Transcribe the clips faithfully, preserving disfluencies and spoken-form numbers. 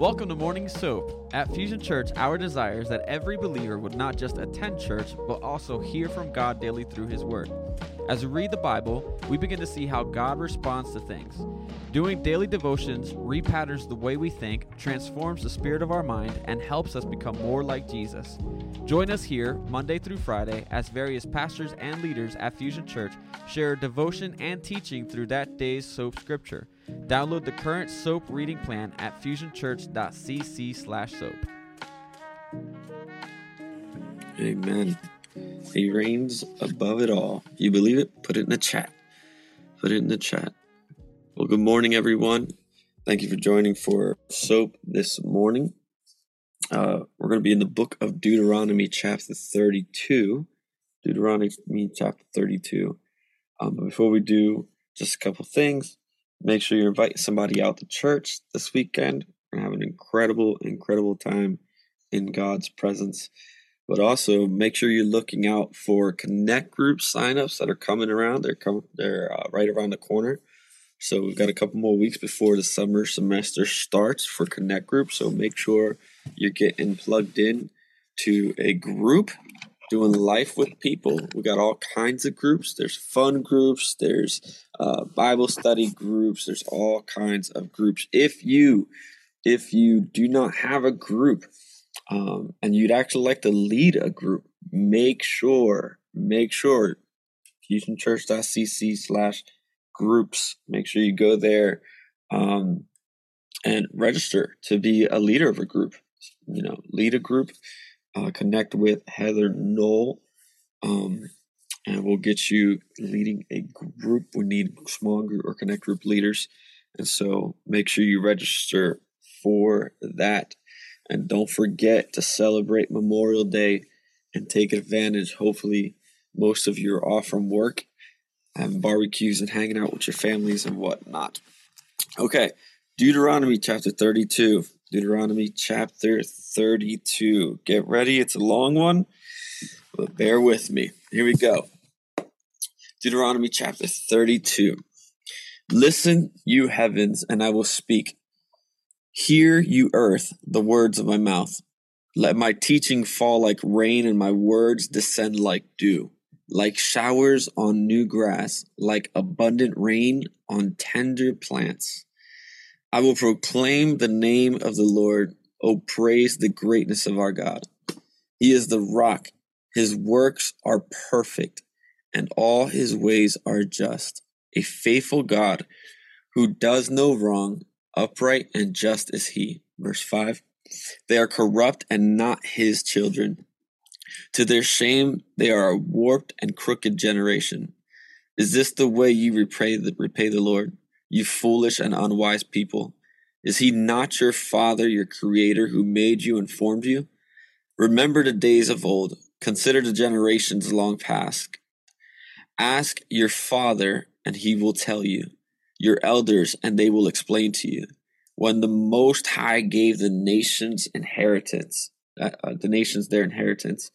Welcome to Morning SOAP. At Fusion Church, our desire is that every believer would not just attend church, but also hear from God daily through His Word. As we read the Bible, we begin to see how God responds to things. Doing daily devotions repatterns the way we think, transforms the spirit of our mind, and helps us become more like Jesus. Join us here Monday through Friday as various pastors and leaders at Fusion Church share devotion and teaching through that day's SOAP scripture. Download the current SOAP reading plan at fusion church dot c c slash soap. Amen. He reigns above it all. If you believe it, put it in the chat. Put it in the chat. Well, good morning, everyone. Thank you for joining for SOAP this morning. Uh, we're going to be in the book of Deuteronomy, chapter thirty-two. Deuteronomy, chapter thirty-two. Um, but before we do, just a couple things. Make sure you invite somebody out to church this weekend. We're going to have an incredible, incredible time in God's presence. But also, make sure you're looking out for Connect group signups that are coming around. They're coming, they're uh, right around the corner. So we've got a couple more weeks before the summer semester starts for Connect group. So make sure you're getting plugged in to a group, doing life with people. We got all kinds of groups. There's fun groups. There's uh, Bible study groups. There's all kinds of groups. If you, if you do not have a group, Um, and you'd actually like to lead a group, make sure, make sure, fusion church dot c c slash groups. Make sure you go there um, and register to be a leader of a group. You know, lead a group, uh, connect with Heather Knoll, um, and we'll get you leading a group. We need small group or connect group leaders. And so make sure you register for that. And don't forget to celebrate Memorial Day and take advantage. Hopefully, most of you are off from work, having barbecues and hanging out with your families and whatnot. Okay, Deuteronomy chapter thirty-two. Deuteronomy chapter thirty-two. Get ready. It's a long one, but bear with me. Here we go. Deuteronomy chapter thirty-two. Listen, you heavens, and I will speak. Hear, you earth, the words of my mouth. Let my teaching fall like rain and my words descend like dew, like showers on new grass, like abundant rain on tender plants. I will proclaim the name of the Lord. Oh, praise the greatness of our God. He is the rock. His works are perfect, and all his ways are just. A faithful God who does no wrong. Upright and just is he. Verse five, they are corrupt and not his children. To their shame, they are a warped and crooked generation. Is this the way you repay the, repay the Lord, you foolish and unwise people? Is he not your father, your creator, who made you and formed you? Remember the days of old. Consider the generations long past. Ask your father, and he will tell you. Your elders, and they will explain to you. When the Most High gave the nations inheritance, uh, the nations their inheritance,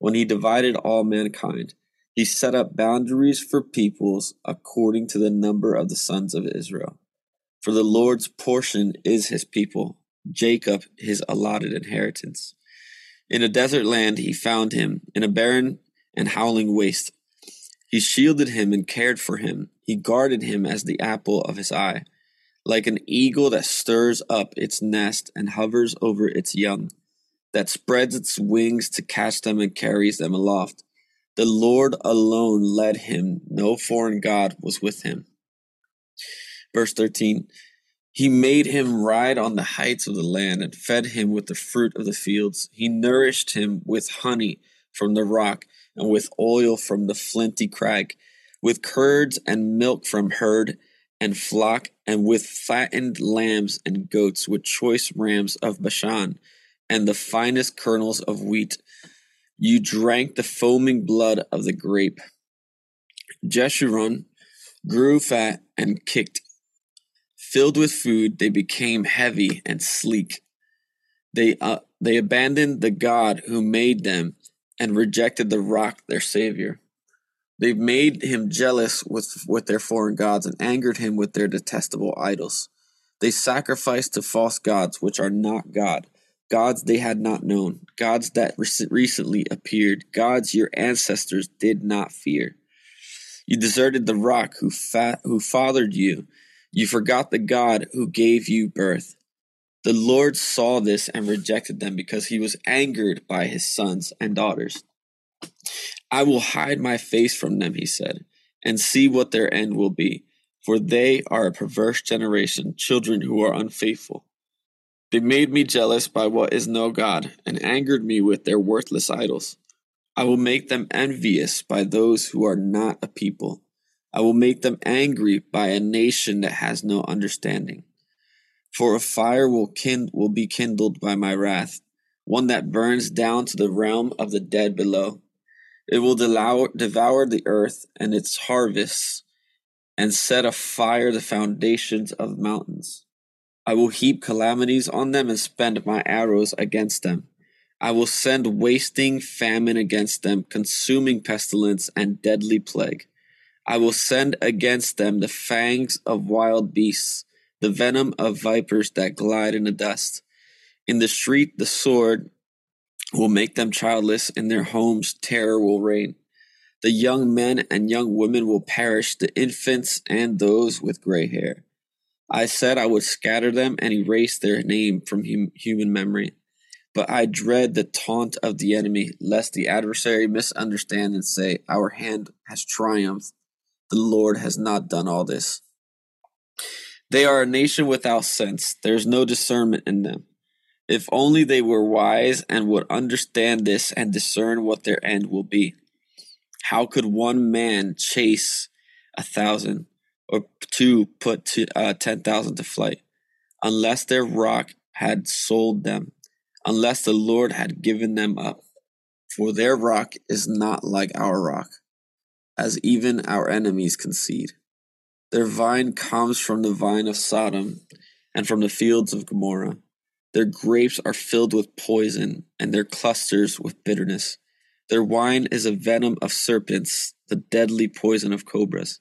when he divided all mankind, he set up boundaries for peoples according to the number of the sons of Israel. For the Lord's portion is his people, Jacob his allotted inheritance. In a desert land he found him, in a barren and howling waste. He shielded him and cared for him. He guarded him as the apple of his eye, like an eagle that stirs up its nest and hovers over its young, that spreads its wings to catch them and carries them aloft. The Lord alone led him. No foreign god was with him. Verse thirteen, he made him ride on the heights of the land and fed him with the fruit of the fields. He nourished him with honey from the rock, and with oil from the flinty crag, with curds and milk from herd and flock, and with fattened lambs and goats, with choice rams of Bashan, and the finest kernels of wheat. You drank the foaming blood of the grape. Jeshurun grew fat and kicked. Filled with food, they became heavy and sleek. They, uh, they abandoned the God who made them, and rejected the rock, their savior. They've made him jealous with, with their foreign gods and angered him with their detestable idols. They sacrificed to false gods, which are not God, gods they had not known, gods that recently appeared, gods your ancestors did not fear. You deserted the rock who fa- who fathered you. You forgot the God who gave you birth. The Lord saw this and rejected them because he was angered by his sons and daughters. I will hide my face from them, he said, and see what their end will be. For they are a perverse generation, children who are unfaithful. They made me jealous by what is no God and angered me with their worthless idols. I will make them envious by those who are not a people. I will make them angry by a nation that has no understanding. For a fire will kind, will be kindled by my wrath, one that burns down to the realm of the dead below. It will devour, devour the earth and its harvests, and set afire the foundations of mountains. I will heap calamities on them and spend my arrows against them. I will send wasting famine against them, consuming pestilence and deadly plague. I will send against them the fangs of wild beasts, the venom of vipers that glide in the dust. In the street, the sword will make them childless. In their homes, terror will reign. The young men and young women will perish, the infants and those with gray hair. I said I would scatter them and erase their name from hum- human memory. But I dread the taunt of the enemy, lest the adversary misunderstand and say, our hand has triumphed. The Lord has not done all this. They are a nation without sense. There is no discernment in them. If only they were wise and would understand this and discern what their end will be. How could one man chase a thousand, or two put to, uh, ten thousand to flight, unless their rock had sold them? Unless the Lord had given them up. For their rock is not like our rock, as even our enemies concede. Their vine comes from the vine of Sodom and from the fields of Gomorrah. Their grapes are filled with poison and their clusters with bitterness. Their wine is a venom of serpents, the deadly poison of cobras.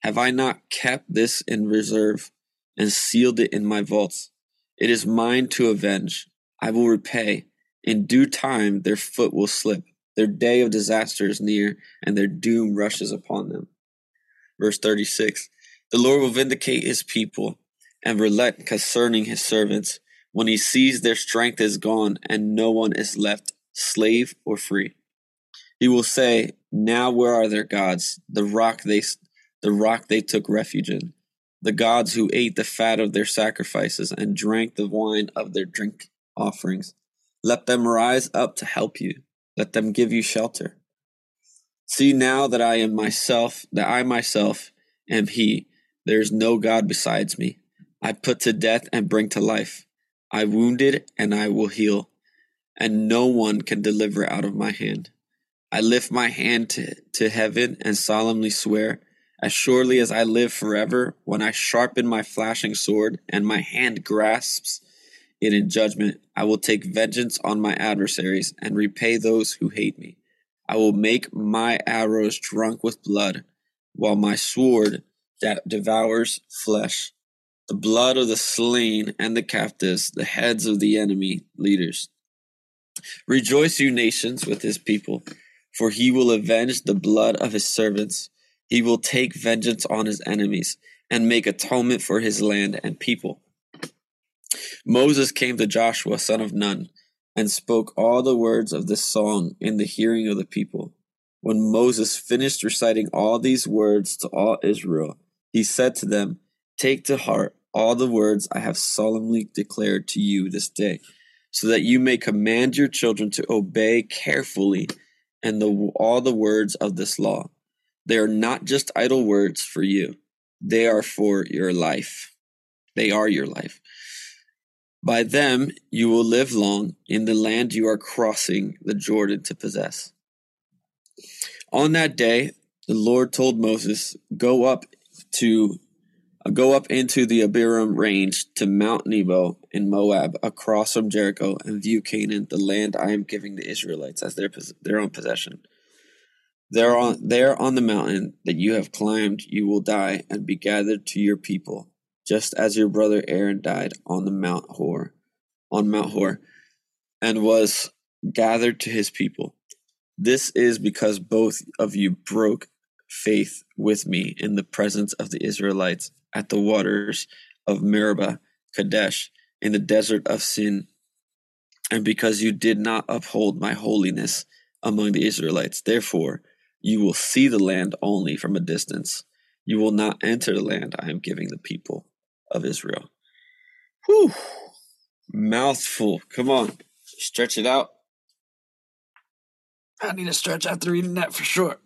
Have I not kept this in reserve and sealed it in my vaults? It is mine to avenge. I will repay. In due time, their foot will slip. Their day of disaster is near, and their doom rushes upon them. Verse thirty-six, the Lord will vindicate his people and relent concerning his servants when he sees their strength is gone and no one is left, slave or free. He will say, now where are their gods, the rock they, the rock they took refuge in, the gods who ate the fat of their sacrifices and drank the wine of their drink offerings. Let them rise up to help you. Let them give you shelter. See now that I am myself, that I myself am he. There is no God besides me. I put to death and bring to life. I wounded and I will heal, and no one can deliver out of my hand. I lift my hand to, to heaven and solemnly swear, as surely as I live forever, when I sharpen my flashing sword and my hand grasps it in judgment, I will take vengeance on my adversaries and repay those who hate me. I will make my arrows drunk with blood, while my sword that devours flesh, the blood of the slain and the captives, the heads of the enemy leaders. Rejoice, you nations, with his people, for he will avenge the blood of his servants. He will take vengeance on his enemies and make atonement for his land and people. Moses came to Joshua, son of Nun, and spoke all the words of this song in the hearing of the people. When Moses finished reciting all these words to all Israel, he said to them, take to heart all the words I have solemnly declared to you this day, so that you may command your children to obey carefully and the, all the words of this law. They are not just idle words for you. They are for your life. They are your life. By them you will live long in the land you are crossing the Jordan to possess. On that day, the Lord told Moses, "Go up to, uh, go up into the Abiram range to Mount Nebo in Moab, across from Jericho, and view Canaan, the land I am giving the Israelites as their their own possession. There on there on the mountain that you have climbed, you will die and be gathered to your people. just as your brother Aaron died on the Mount Hor, on Mount Hor, and was gathered to his people. This is because both of you broke faith with me in the presence of the Israelites at the waters of Meribah, Kadesh, in the desert of Sin, and because you did not uphold my holiness among the Israelites. Therefore, you will see the land only from a distance. You will not enter the land I am giving the people of Israel. Whew. Mouthful. Come on. Stretch it out. I need to stretch after reading that for sure.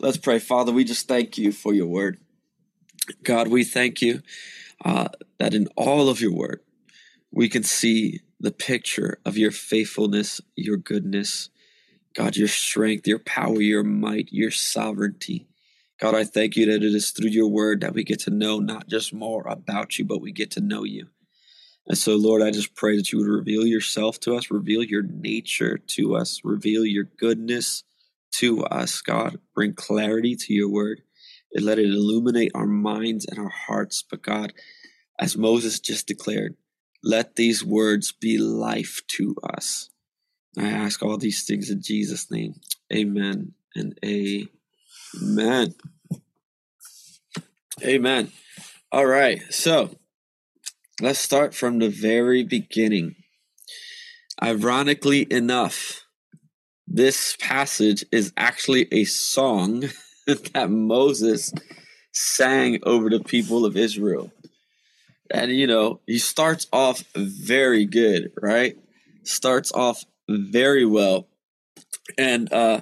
Let's pray. Father, we just thank you for your word. God, we thank you uh, that in all of your word, we can see the picture of your faithfulness, your goodness, God, your strength, your power, your might, your sovereignty. God, I thank you that it is through your word that we get to know not just more about you, but we get to know you. And so, Lord, I just pray that you would reveal yourself to us, reveal your nature to us, reveal your goodness to us, God. Bring clarity to your word and let it illuminate our minds and our hearts. But God, as Moses just declared, let these words be life to us. I ask all these things in Jesus' name. Amen and amen. Amen. All right, so let's start from the very beginning. Ironically enough, this passage is actually a song that Moses sang over the people of Israel. And, you know, he starts off very good, right? Starts off very well. And uh,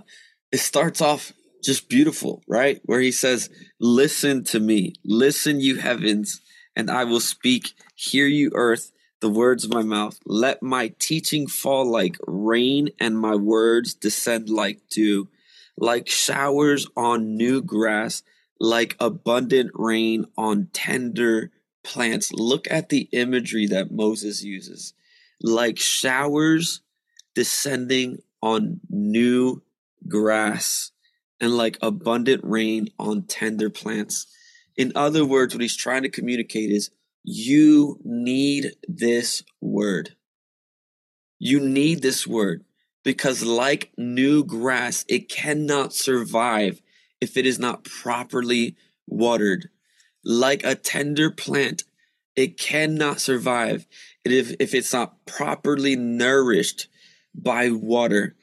it starts off just beautiful, right? Where he says, listen to me, listen, you heavens, and I will speak. Hear, you earth, the words of my mouth. Let my teaching fall like rain and my words descend like dew, like showers on new grass, like abundant rain on tender plants. Look at the imagery that Moses uses, like showers descending on new grass and like abundant rain on tender plants. In other words, what he's trying to communicate is you need this word. You need this word because like new grass, it cannot survive if it is not properly watered. Like a tender plant, it cannot survive if, if it's not properly nourished by water,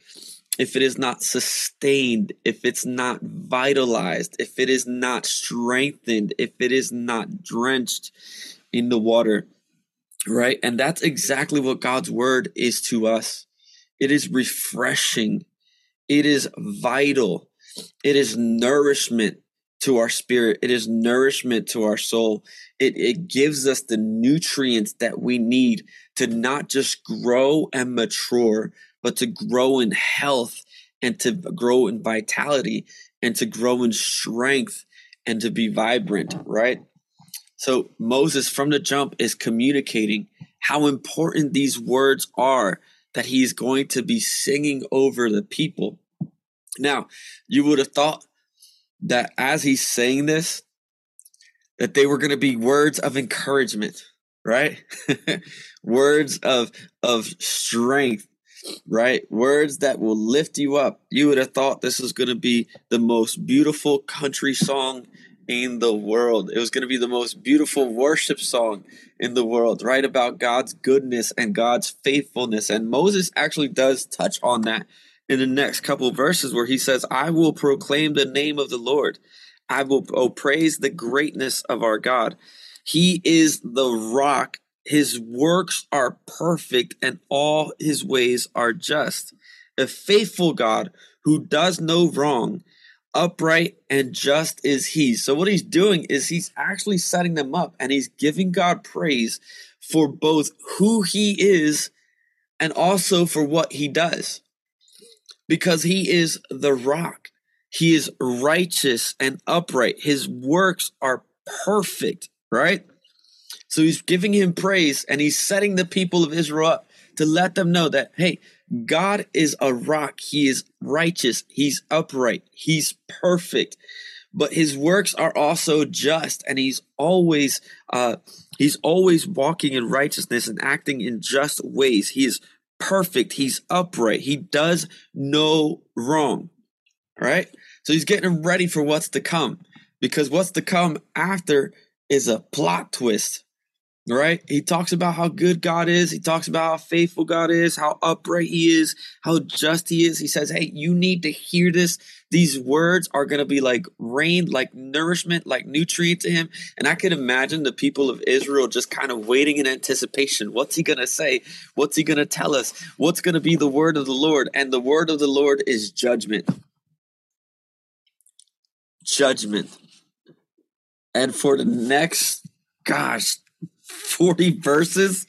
if it is not sustained, if it's not vitalized, if it is not strengthened, if it is not drenched in the water, right? And that's exactly what God's word is to us. It is refreshing. It is vital. It is nourishment to our spirit. It is nourishment to our soul. It, it gives us the nutrients that we need to not just grow and mature, but to grow in health and to grow in vitality and to grow in strength and to be vibrant, right? So Moses from the jump is communicating how important these words are that he's going to be singing over the people. Now, you would have thought that as he's saying this, that they were going to be words of encouragement, right? Words of, of strength, right? Words that will lift you up. You would have thought this was going to be the most beautiful country song in the world. It was going to be the most beautiful worship song in the world, right? About God's goodness and God's faithfulness. And Moses actually does touch on that in the next couple of verses where he says, I will proclaim the name of the Lord. I will oh, praise the greatness of our God. He is the rock. His works are perfect and all his ways are just. A faithful God who does no wrong, upright and just is he. So what he's doing is he's actually setting them up and he's giving God praise for both who he is and also for what he does. Because he is the rock. He is righteous and upright. His works are perfect, right? So he's giving him praise and he's setting the people of Israel up to let them know that, hey, God is a rock. He is righteous. He's upright. He's perfect. but his works are also just, and he's always uh, he's always walking in righteousness and acting in just ways. He is perfect. He's upright. He does no wrong. All right? So he's getting ready for what's to come, because what's to come after is a plot twist. Right? He talks about how good God is. He talks about how faithful God is, how upright he is, how just he is. He says, hey, you need to hear this. These words are going to be like rain, like nourishment, like nutrient to him. And I could imagine the people of Israel just kind of waiting in anticipation. What's he going to say? What's he going to tell us? What's going to be the word of the Lord? And the word of the Lord is judgment. Judgment. And for the next, gosh, forty verses,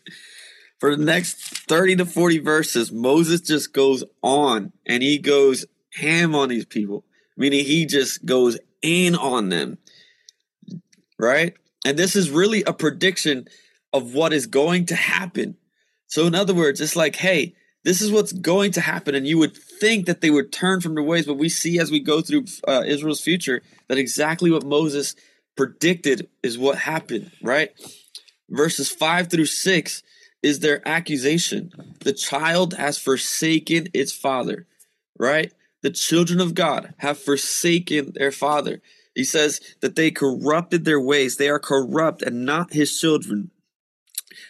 for the next thirty to forty verses, Moses just goes on and he goes ham on these people, meaning he just goes in on them, right? And this is really a prediction of what is going to happen. So in other words, it's like, hey, this is what's going to happen. And you would think that they would turn from their ways, but we see as we go through uh, Israel's future that exactly what Moses predicted is what happened, right? Verses five through six is their accusation. The child has forsaken its father, right? The children of God have forsaken their father. He says that they corrupted their ways. They are corrupt and not his children.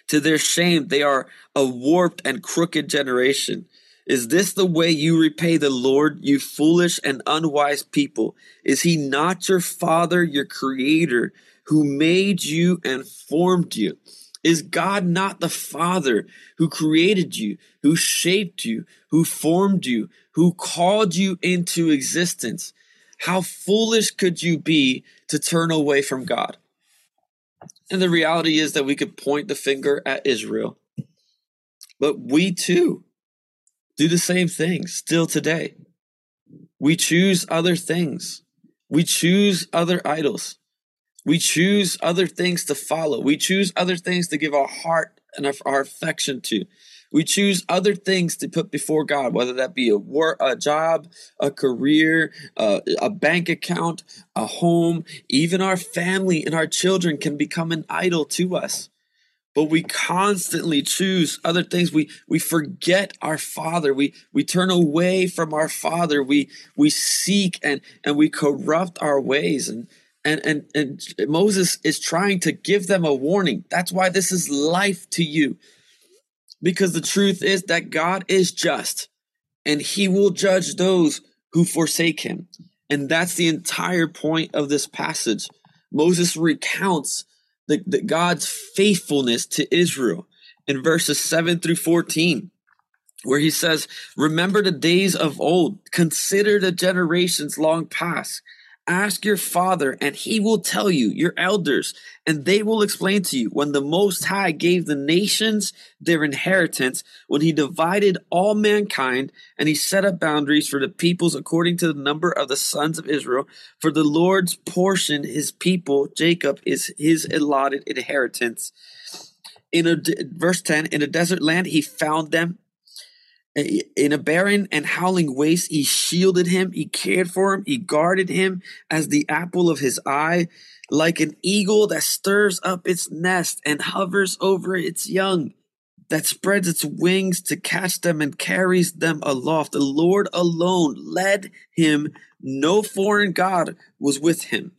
To their shame, they are a warped and crooked generation. Is this the way you repay the Lord, you foolish and unwise people? Is he not your father, your creator, who made you and formed you? Is God not the Father who created you, who shaped you, who formed you, who called you into existence? How foolish could you be to turn away from God? And the reality is that we could point the finger at Israel, but we too do the same thing still today. We choose other things. We choose other idols. We choose other things to follow. We choose other things to give our heart and our affection to. We choose other things to put before God, whether that be a work, a job, a career, uh, a bank account, a home. Even our family and our children can become an idol to us. But we constantly choose other things. We we forget our Father. We we turn away from our Father. We we seek and and we corrupt our ways. And And, and and Moses is trying to give them a warning. That's why this is life to you. Because the truth is that God is just, and he will judge those who forsake him. And that's the entire point of this passage. Moses recounts the, the God's faithfulness to Israel in verses seven through fourteen, where he says, "Remember the days of old. Consider the generations long past. Ask your father, and he will tell you, your elders, and they will explain to you, when the Most High gave the nations their inheritance, when he divided all mankind, and he set up boundaries for the peoples according to the number of the sons of Israel. For the Lord's portion, his people, Jacob, is his allotted inheritance." In a, verse ten, in a desert land, he found them. In a barren and howling waste, he shielded him, he cared for him, he guarded him as the apple of his eye, like an eagle that stirs up its nest and hovers over its young, that spreads its wings to catch them and carries them aloft. The Lord alone led him. No foreign God was with him.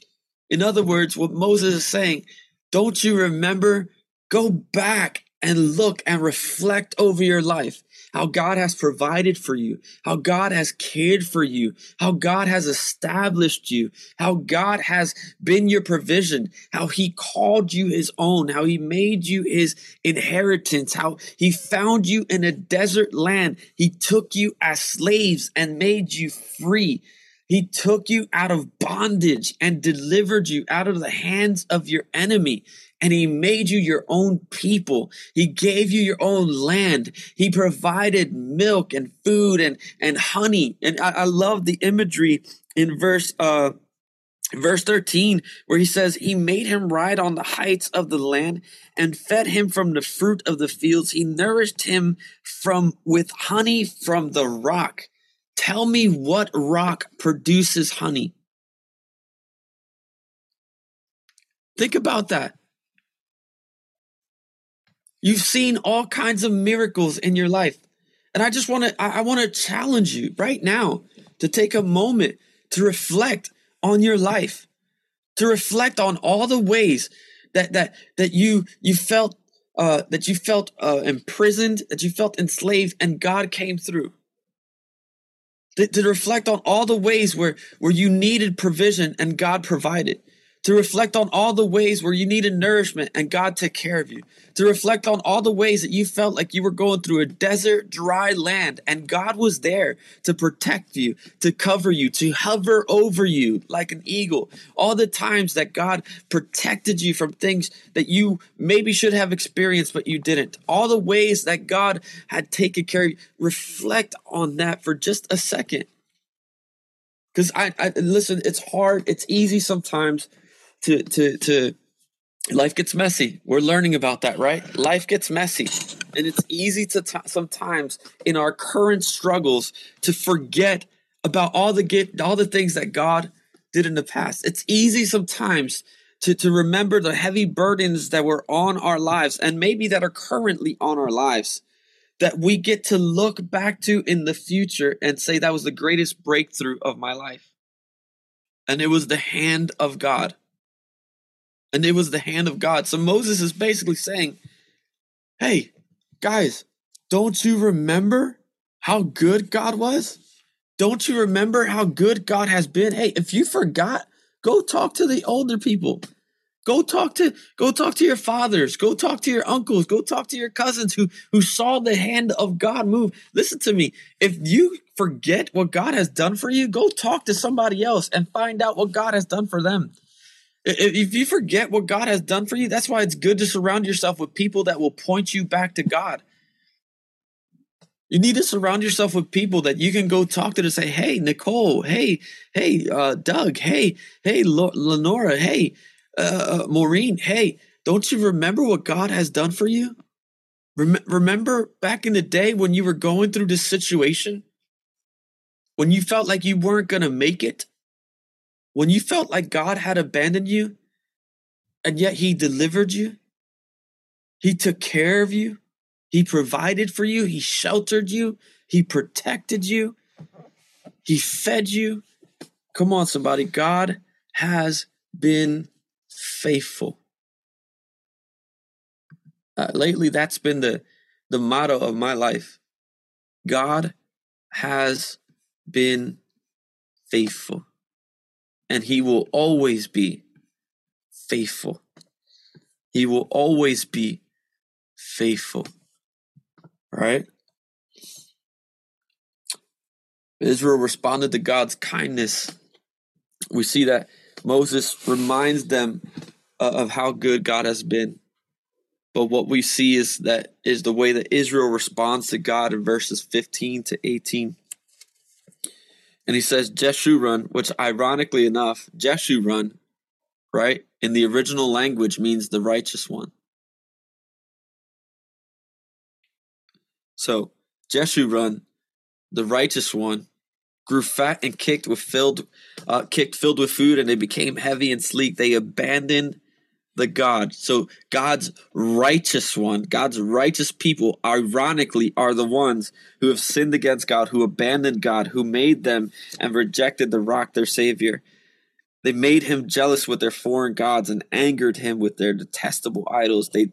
In other words, what Moses is saying, don't you remember? Go back and look and reflect over your life. How God has provided for you, how God has cared for you, how God has established you, how God has been your provision, how he called you his own, how he made you his inheritance, how he found you in a desert land. He took you as slaves and made you free. He took you out of bondage and delivered you out of the hands of your enemy. And he made you your own people. He gave you your own land. He provided milk and food and, and honey. And I, I love the imagery in verse uh, verse thirteen, where he says, he made him ride on the heights of the land and fed him from the fruit of the fields. He nourished him from with honey from the rock. Tell me what rock produces honey. Think about that. You've seen all kinds of miracles in your life. And I just want to, I want to challenge you right now to take a moment to reflect on your life, to reflect on all the ways that, that, that you, you felt, uh, that you felt uh, imprisoned, that you felt enslaved, and God came through. To, to reflect on all the ways where, where you needed provision and God provided. To reflect on all the ways where you needed nourishment and God took care of you. To reflect on all the ways that you felt like you were going through a desert, dry land, and God was there to protect you, to cover you, to hover over you like an eagle. All the times that God protected you from things that you maybe should have experienced, but you didn't. All the ways that God had taken care of you. Reflect on that for just a second. Because I, I listen, it's hard, it's easy sometimes. To, to, to, life gets messy. We're learning about that, right? Life gets messy. And it's easy to t- sometimes in our current struggles to forget about all the get, all the things that God did in the past. It's easy sometimes to, to remember the heavy burdens that were on our lives and maybe that are currently on our lives that we get to look back to in the future and say, that was the greatest breakthrough of my life. And it was the hand of God. And it was the hand of God. So Moses is basically saying, hey, guys, don't you remember how good God was? Don't you remember how good God has been? Hey, if you forgot, go talk to the older people. Go talk to go talk to your fathers. Go talk to your uncles. Go talk to your cousins who, who saw the hand of God move. Listen to me. If you forget what God has done for you, go talk to somebody else and find out what God has done for them. If you forget what God has done for you, that's why it's good to surround yourself with people that will point you back to God. You need to surround yourself with people that you can go talk to to say, hey, Nicole, hey, hey, uh, Doug, hey, hey, Lo- Lenora, hey, uh, Maureen, hey, don't you remember what God has done for you? Rem- remember back in the day when you were going through this situation, when you felt like you weren't going to make it? When you felt like God had abandoned you, and yet he delivered you, he took care of you, he provided for you, he sheltered you, he protected you, he fed you. Come on, somebody. God has been faithful. Uh, lately, that's been the, the motto of my life. God has been faithful. And he will always be faithful. He will always be faithful. All right? Israel responded to God's kindness. We see that Moses reminds them uh, of how good God has been. But what we see is that is the way that Israel responds to God in verses fifteen to eighteen. And he says Jeshurun, which ironically enough, Jeshurun, right, in the original language means the righteous one. So Jeshurun, the righteous one, grew fat and kicked with filled, uh, kicked filled with food, and they became heavy and sleek. They abandoned the God. So God's righteous one, God's righteous people, ironically, are the ones who have sinned against God, who abandoned God, who made them and rejected the rock, their savior. They made him jealous with their foreign gods and angered him with their detestable idols. They,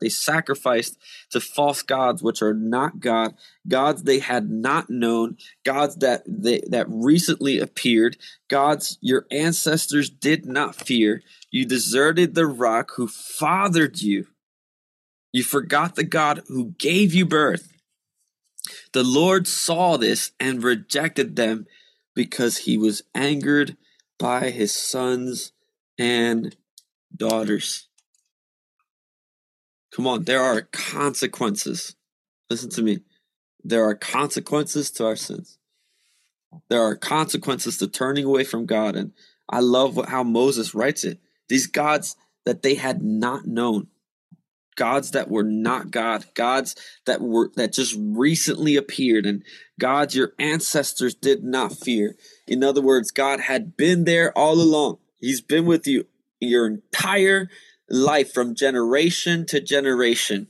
they sacrificed to false gods, which are not God, gods they had not known, gods that they, that recently appeared, gods your ancestors did not fear. You deserted the rock who fathered you. You forgot the God who gave you birth. The Lord saw this and rejected them because he was angered by his sons and daughters. Come on, there are consequences. Listen to me. There are consequences to our sins. There are consequences to turning away from God. And I love what, how Moses writes it. These gods that they had not known, gods that were not God, gods that were that just recently appeared, and gods your ancestors did not fear. In other words, God had been there all along. He's been with you your entire life from generation to generation.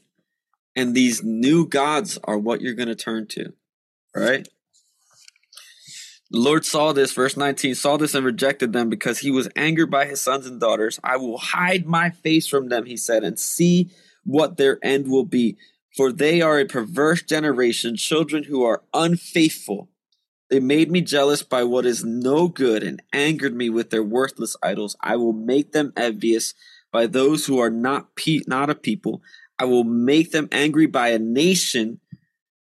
And these new gods are what you're going to turn to. All right. The Lord saw this, verse nineteen, saw this and rejected them because he was angered by his sons and daughters. I will hide my face from them, he said, and see what their end will be. For they are a perverse generation, children who are unfaithful. They made me jealous by what is no good and angered me with their worthless idols. I will make them envious by those who are not pe- not a people. I will make them angry by a nation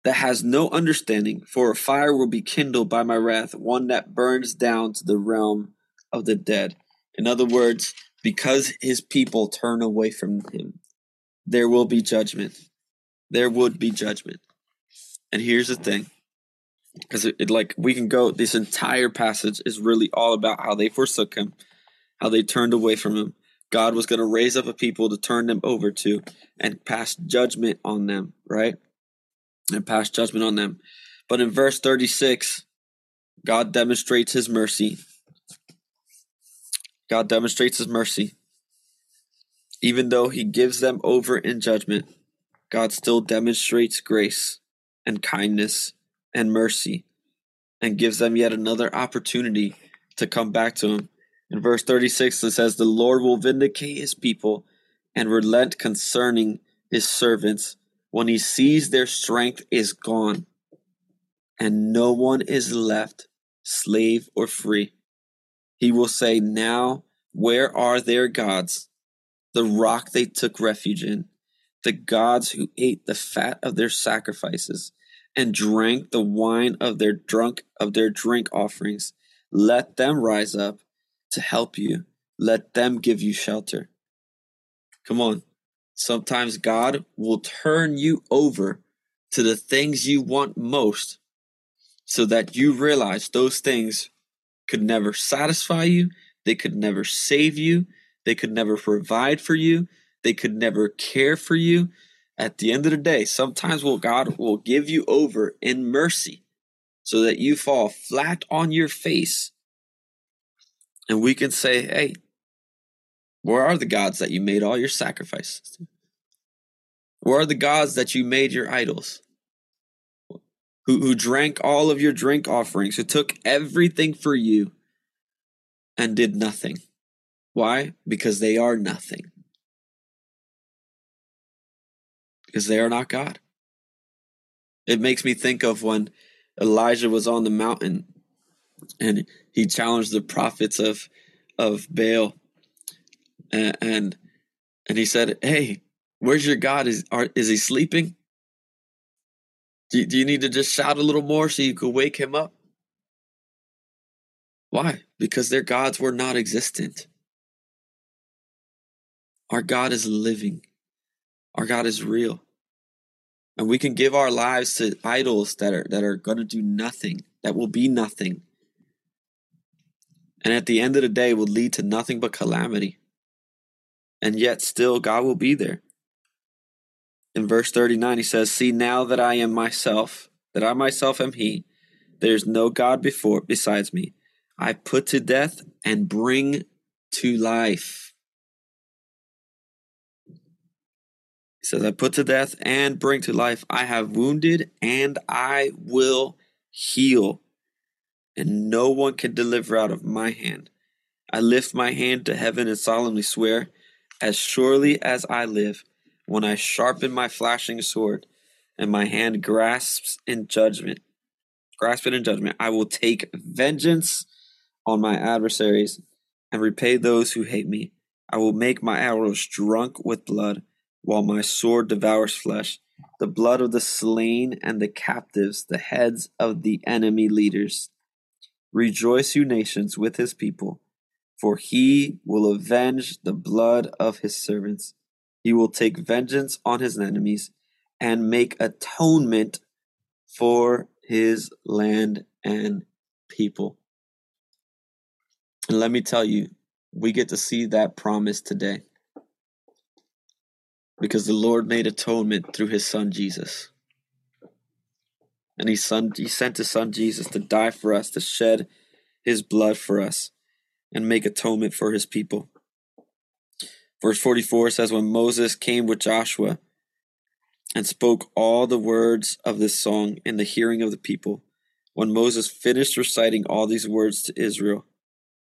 that has no understanding, for a fire will be kindled by my wrath, one that burns down to the realm of the dead. In other words, because his people turn away from him, there will be judgment. There would be judgment. And here's the thing. Because it, it like we can go, this entire passage is really all about how they forsook him, how they turned away from him. God was going to raise up a people to turn them over to and pass judgment on them, right? And pass judgment on them. But in verse thirty-six, God demonstrates his mercy. God demonstrates his mercy. Even though he gives them over in judgment, God still demonstrates grace and kindness and mercy, and gives them yet another opportunity to come back to him. In verse thirty-six, it says, the Lord will vindicate his people and relent concerning his servants when he sees their strength is gone and no one is left, slave or free. He will say, now, where are their gods? The rock they took refuge in, the gods who ate the fat of their sacrifices and drank the wine of their drunk of their drink offerings. Let them rise up to help you. Let them give you shelter. Come on. Sometimes God will turn you over to the things you want most so that you realize those things could never satisfy you. They could never save you. They could never provide for you. They could never care for you. At the end of the day, sometimes will God will give you over in mercy so that you fall flat on your face. And we can say, hey, where are the gods that you made all your sacrifices to? Where are the gods that you made your idols? Who, who drank all of your drink offerings, who took everything for you and did nothing. Why? Because they are nothing. Because they are not God. It makes me think of when Elijah was on the mountain and he challenged the prophets of of Baal, and and, and he said, "Hey, where's your God? Is are, is he sleeping? Do, do you need to just shout a little more so you could wake him up?" Why? Because their gods were not existent. Our God is living. Our God is real. And we can give our lives to idols that are that are going to do nothing, that will be nothing. And at the end of the day will lead to nothing but calamity. And yet still God will be there. In verse thirty-nine he says, see now that I am myself, that I myself am he. There is no God before besides me. I put to death and bring to life. He says, I put to death and bring to life. I have wounded and I will heal. And no one can deliver out of my hand. I lift my hand to heaven and solemnly swear, as surely as I live, when I sharpen my flashing sword and my hand grasps in judgment, grasp it in judgment, I will take vengeance on my adversaries and repay those who hate me. I will make my arrows drunk with blood, while my sword devours flesh, the blood of the slain and the captives, the heads of the enemy leaders. Rejoice, you nations, with his people, for he will avenge the blood of his servants. He will take vengeance on his enemies and make atonement for his land and people. And let me tell you, we get to see that promise today. Because the Lord made atonement through his son, Jesus. And he, son, he sent his son, Jesus, to die for us, to shed his blood for us, and make atonement for his people. Verse forty-four says, when Moses came with Joshua and spoke all the words of this song in the hearing of the people, when Moses finished reciting all these words to Israel,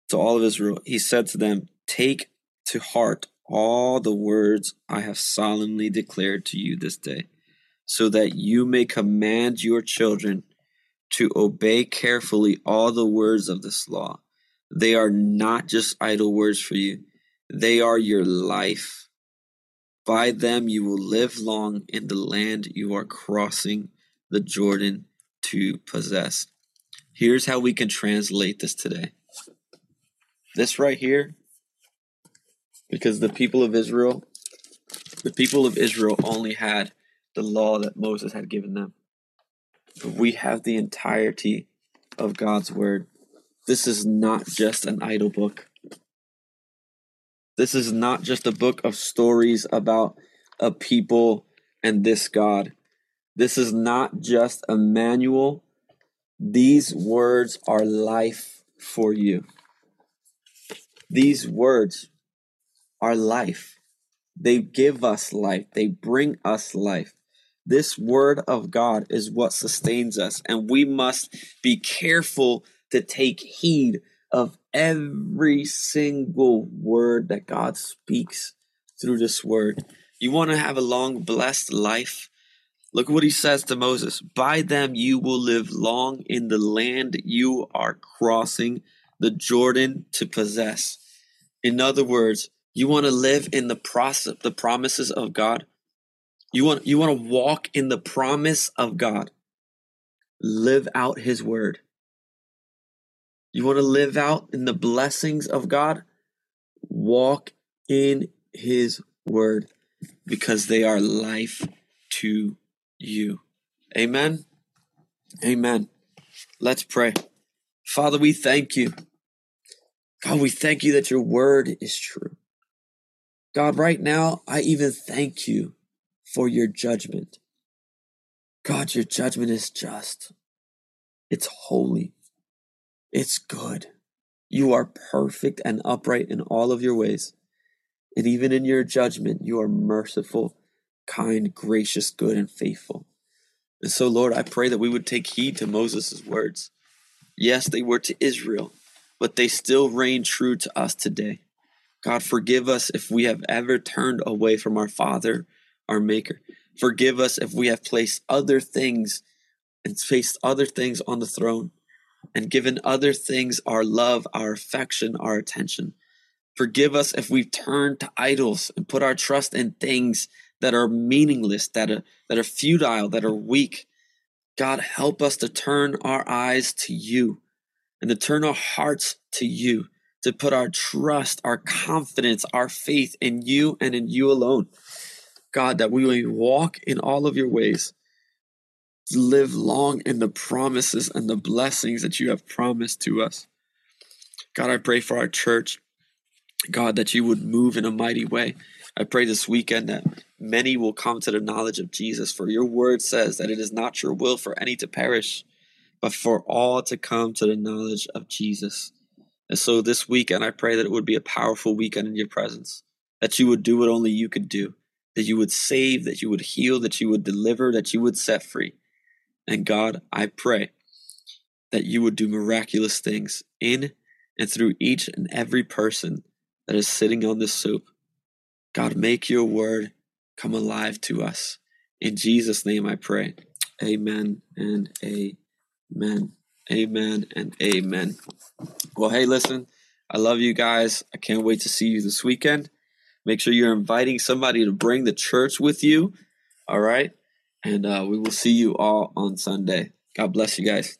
to all of Israel, he said to them, take to heart all the words I have solemnly declared to you this day, so that you may command your children to obey carefully all the words of this law. They are not just idle words for you. They are your life. By them you will live long in the land you are crossing the Jordan to possess. Here's how we can translate this today. This right here, because the people of Israel, the people of Israel only had the law that Moses had given them. But we have the entirety of God's word. This is not just an idle book. This is not just a book of stories about a people and this God. This is not just a manual. These words are life for you. These words are life. They give us life. They bring us life. This word of God is what sustains us, and we must be careful to take heed of every single word that God speaks through this word. You want to have a long, blessed life? Look what he says to Moses. By them you will live long in the land you are crossing the Jordan to possess. In other words, you want to live in the process, the promises of God. You want, you want to walk in the promise of God. Live out his word. You want to live out in the blessings of God? Walk in his word, because they are life to you. Amen. Amen. Let's pray. Father, we thank you. God, we thank you that your word is true. God, right now, I even thank you for your judgment. God, your judgment is just. It's holy. It's good. You are perfect and upright in all of your ways. And even in your judgment, you are merciful, kind, gracious, good, and faithful. And so, Lord, I pray that we would take heed to Moses' words. Yes, they were to Israel, but they still reign true to us today. God, forgive us if we have ever turned away from our Father, our Maker. Forgive us if we have placed other things and placed other things on the throne and given other things our love, our affection, our attention. Forgive us if we've turned to idols and put our trust in things that are meaningless, that are, that are futile, that are weak. God, help us to turn our eyes to you and to turn our hearts to you, to put our trust, our confidence, our faith in you and in you alone. God, that we may walk in all of your ways, live long in the promises and the blessings that you have promised to us. God, I pray for our church, God, that you would move in a mighty way. I pray this weekend that many will come to the knowledge of Jesus, for your word says that it is not your will for any to perish, but for all to come to the knowledge of Jesus. And so this weekend, I pray that it would be a powerful weekend in your presence, that you would do what only you could do, that you would save, that you would heal, that you would deliver, that you would set free. And God, I pray that you would do miraculous things in and through each and every person that is sitting on this SOAP. God, make your word come alive to us. In Jesus' name I pray. Amen and amen. Amen and amen. Well, hey, listen, I love you guys. I can't wait to see you this weekend. Make sure you're inviting somebody to bring the church with you. All right. And uh, we will see you all on Sunday. God bless you guys.